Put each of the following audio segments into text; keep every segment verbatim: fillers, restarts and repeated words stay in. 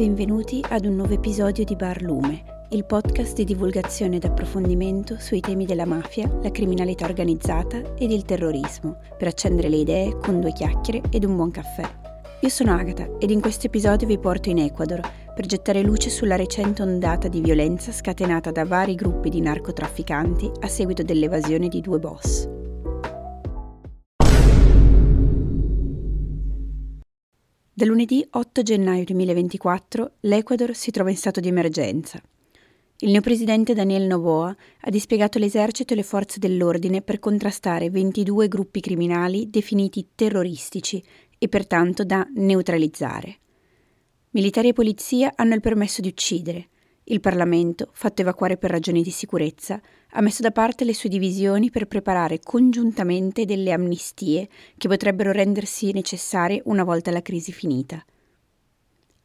Benvenuti ad un nuovo episodio di Bar Lume, il podcast di divulgazione ed approfondimento sui temi della mafia, la criminalità organizzata ed il terrorismo, per accendere le idee con due chiacchiere ed un buon caffè. Io sono Agata ed in questo episodio vi porto in Ecuador per gettare luce sulla recente ondata di violenza scatenata da vari gruppi di narcotrafficanti a seguito dell'evasione di due boss. Da lunedì otto gennaio duemilaventiquattro l'Ecuador si trova in stato di emergenza. Il neopresidente Daniel Noboa ha dispiegato l'esercito e le forze dell'ordine per contrastare ventidue gruppi criminali definiti terroristici e pertanto da neutralizzare. Militari e polizia hanno il permesso di uccidere. Il Parlamento, fatto evacuare per ragioni di sicurezza, ha messo da parte le sue divisioni per preparare congiuntamente delle amnistie che potrebbero rendersi necessarie una volta la crisi finita.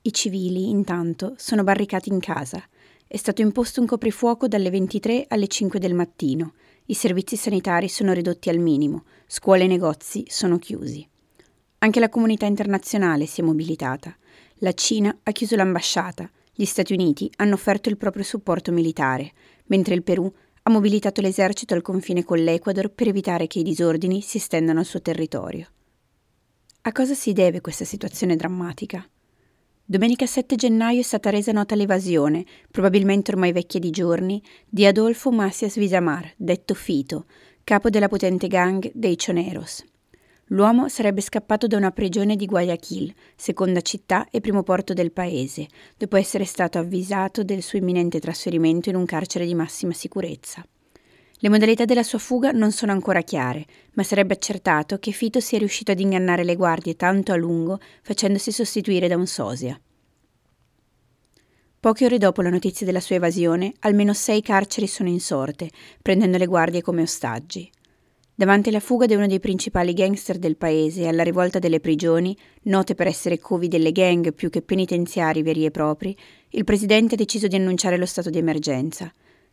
I civili, intanto, sono barricati in casa. È stato imposto un coprifuoco dalle ventitré alle cinque del mattino. I servizi sanitari sono ridotti al minimo. Scuole e negozi sono chiusi. Anche la comunità internazionale si è mobilitata. La Cina ha chiuso l'ambasciata, gli Stati Uniti hanno offerto il proprio supporto militare, mentre il Perù ha mobilitato l'esercito al confine con l'Ecuador per evitare che i disordini si estendano al suo territorio. A cosa si deve questa situazione drammatica? Domenica sette gennaio è stata resa nota l'evasione, probabilmente ormai vecchia di giorni, di Adolfo Macias Visamar, detto Fito, capo della potente gang dei Choneros. L'uomo sarebbe scappato da una prigione di Guayaquil, seconda città e primo porto del paese, dopo essere stato avvisato del suo imminente trasferimento in un carcere di massima sicurezza. Le modalità della sua fuga non sono ancora chiare, ma sarebbe accertato che Fito sia riuscito ad ingannare le guardie tanto a lungo facendosi sostituire da un sosia. Poche ore dopo la notizia della sua evasione, almeno sei carceri sono insorte, prendendo le guardie come ostaggi. Davanti alla fuga di uno dei principali gangster del paese e alla rivolta delle prigioni, note per essere covi delle gang più che penitenziari veri e propri, il presidente ha deciso di annunciare lo stato di emergenza.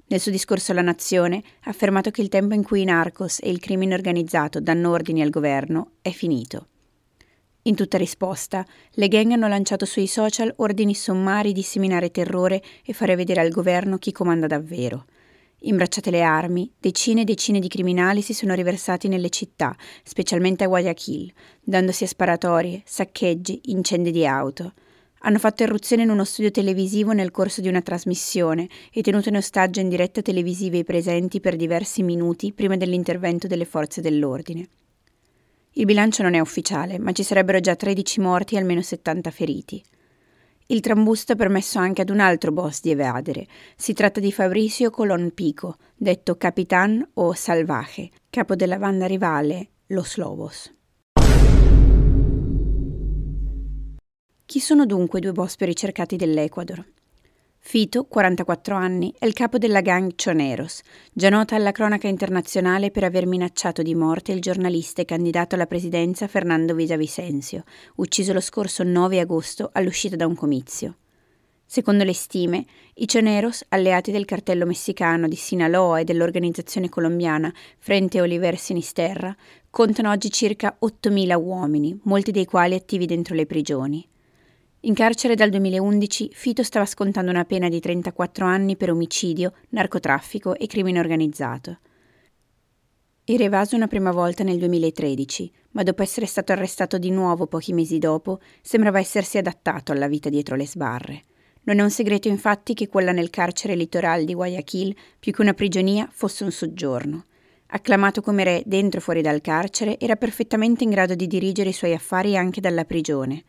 Nel suo discorso alla nazione ha affermato che il tempo in cui i Narcos e il crimine organizzato danno ordini al governo è finito. In tutta risposta, le gang hanno lanciato sui social ordini sommari di seminare terrore e fare vedere al governo chi comanda davvero. Imbracciate le armi, decine e decine di criminali si sono riversati nelle città, specialmente a Guayaquil, dandosi a sparatorie, saccheggi, incendi di auto. Hanno fatto irruzione in uno studio televisivo nel corso di una trasmissione e tenuto in ostaggio in diretta televisiva i presenti per diversi minuti prima dell'intervento delle forze dell'ordine. Il bilancio non è ufficiale, ma ci sarebbero già tredici morti e almeno settanta feriti. Il trambusto ha permesso anche ad un altro boss di evadere. Si tratta di Fabricio Colón Pico, detto Capitán o Salvaje, capo della banda rivale Los Lobos. Chi sono dunque i due boss più ricercati dell'Ecuador? Fito, quarantaquattro anni, è il capo della gang Choneros, già nota alla cronaca internazionale per aver minacciato di morte il giornalista e candidato alla presidenza Fernando Villavicencio, ucciso lo scorso nove agosto all'uscita da un comizio. Secondo le stime, i Choneros, alleati del cartello messicano di Sinaloa e dell'organizzazione colombiana Frente Oliver Sinisterra, contano oggi circa ottomila uomini, molti dei quali attivi dentro le prigioni. In carcere dal duemilaundici, Fito stava scontando una pena di trentaquattro anni per omicidio, narcotraffico e crimine organizzato. Era evaso una prima volta nel duemilatredici, ma dopo essere stato arrestato di nuovo pochi mesi dopo, sembrava essersi adattato alla vita dietro le sbarre. Non è un segreto infatti che quella nel carcere litorale di Guayaquil, più che una prigionia, fosse un soggiorno. Acclamato come re dentro e fuori dal carcere, era perfettamente in grado di dirigere i suoi affari anche dalla prigione.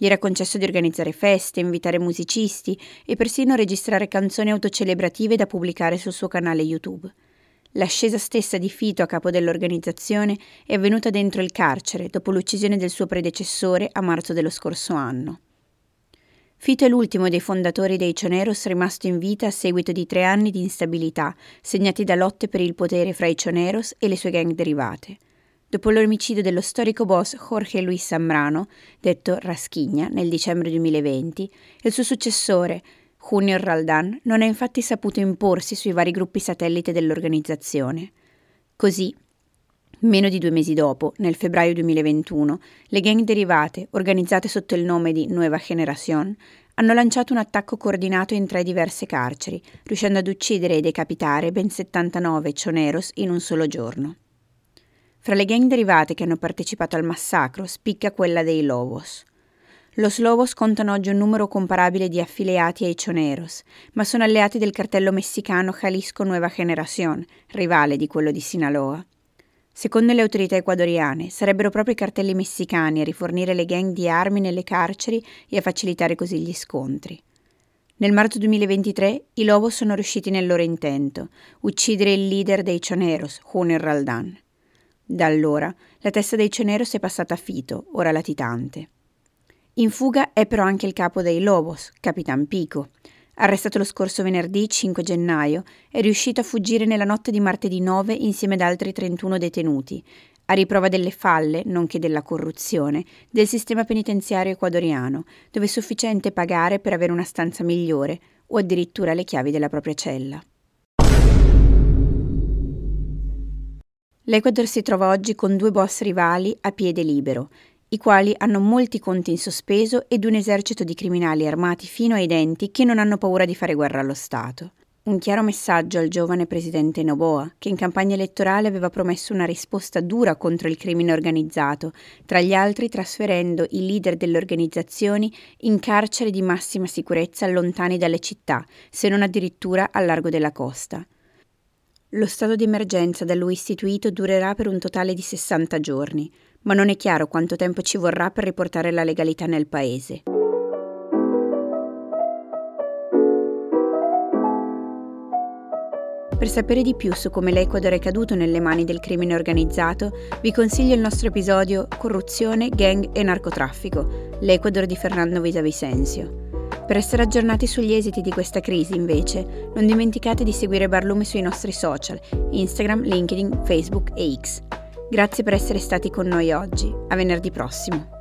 Gli era concesso di organizzare feste, invitare musicisti e persino registrare canzoni autocelebrative da pubblicare sul suo canale YouTube. L'ascesa stessa di Fito a capo dell'organizzazione è avvenuta dentro il carcere dopo l'uccisione del suo predecessore a marzo dello scorso anno. Fito è l'ultimo dei fondatori dei Choneros rimasto in vita a seguito di tre anni di instabilità, segnati da lotte per il potere fra i Choneros e le sue gang derivate. Dopo l'omicidio dello storico boss Jorge Luis Sambrano, detto Raschigna, nel dicembre duemilaventi, il suo successore, Junior Roldán, non ha infatti saputo imporsi sui vari gruppi satellite dell'organizzazione. Così, meno di due mesi dopo, nel febbraio duemilaventuno, le gang derivate, organizzate sotto il nome di Nueva Generación, hanno lanciato un attacco coordinato in tre diverse carceri, riuscendo ad uccidere e decapitare ben settantanove choneros in un solo giorno. Fra le gang derivate che hanno partecipato al massacro spicca quella dei Lobos. Los Lobos contano oggi un numero comparabile di affiliati ai choneros, ma sono alleati del cartello messicano Jalisco Nueva Generación, rivale di quello di Sinaloa. Secondo le autorità ecuadoriane, sarebbero proprio i cartelli messicani a rifornire le gang di armi nelle carceri e a facilitare così gli scontri. Nel marzo duemilaventitré i Lobos sono riusciti nel loro intento, uccidere il leader dei choneros, Junior Roldán. Da allora, la testa dei choneros è passata a Fito, ora latitante. In fuga è però anche il capo dei Lobos, Capitan Pico. Arrestato lo scorso venerdì cinque gennaio, è riuscito a fuggire nella notte di martedì nove insieme ad altri trentuno detenuti, a riprova delle falle, nonché della corruzione, del sistema penitenziario ecuadoriano, dove è sufficiente pagare per avere una stanza migliore o addirittura le chiavi della propria cella. L'Ecuador si trova oggi con due boss rivali a piede libero, i quali hanno molti conti in sospeso ed un esercito di criminali armati fino ai denti che non hanno paura di fare guerra allo Stato. Un chiaro messaggio al giovane presidente Noboa, che in campagna elettorale aveva promesso una risposta dura contro il crimine organizzato, tra gli altri trasferendo i leader delle organizzazioni in carcere di massima sicurezza lontani dalle città, se non addirittura al largo della costa. Lo stato di emergenza da lui istituito durerà per un totale di sessanta giorni, ma non è chiaro quanto tempo ci vorrà per riportare la legalità nel paese. Per sapere di più su come l'Ecuador è caduto nelle mani del crimine organizzato, vi consiglio il nostro episodio Corruzione, Gang e Narcotraffico, l'Ecuador di Fernando Villavicencio. Per essere aggiornati sugli esiti di questa crisi, invece, non dimenticate di seguire Bar Lume sui nostri social, Instagram, LinkedIn, Facebook e X. Grazie per essere stati con noi oggi. A venerdì prossimo.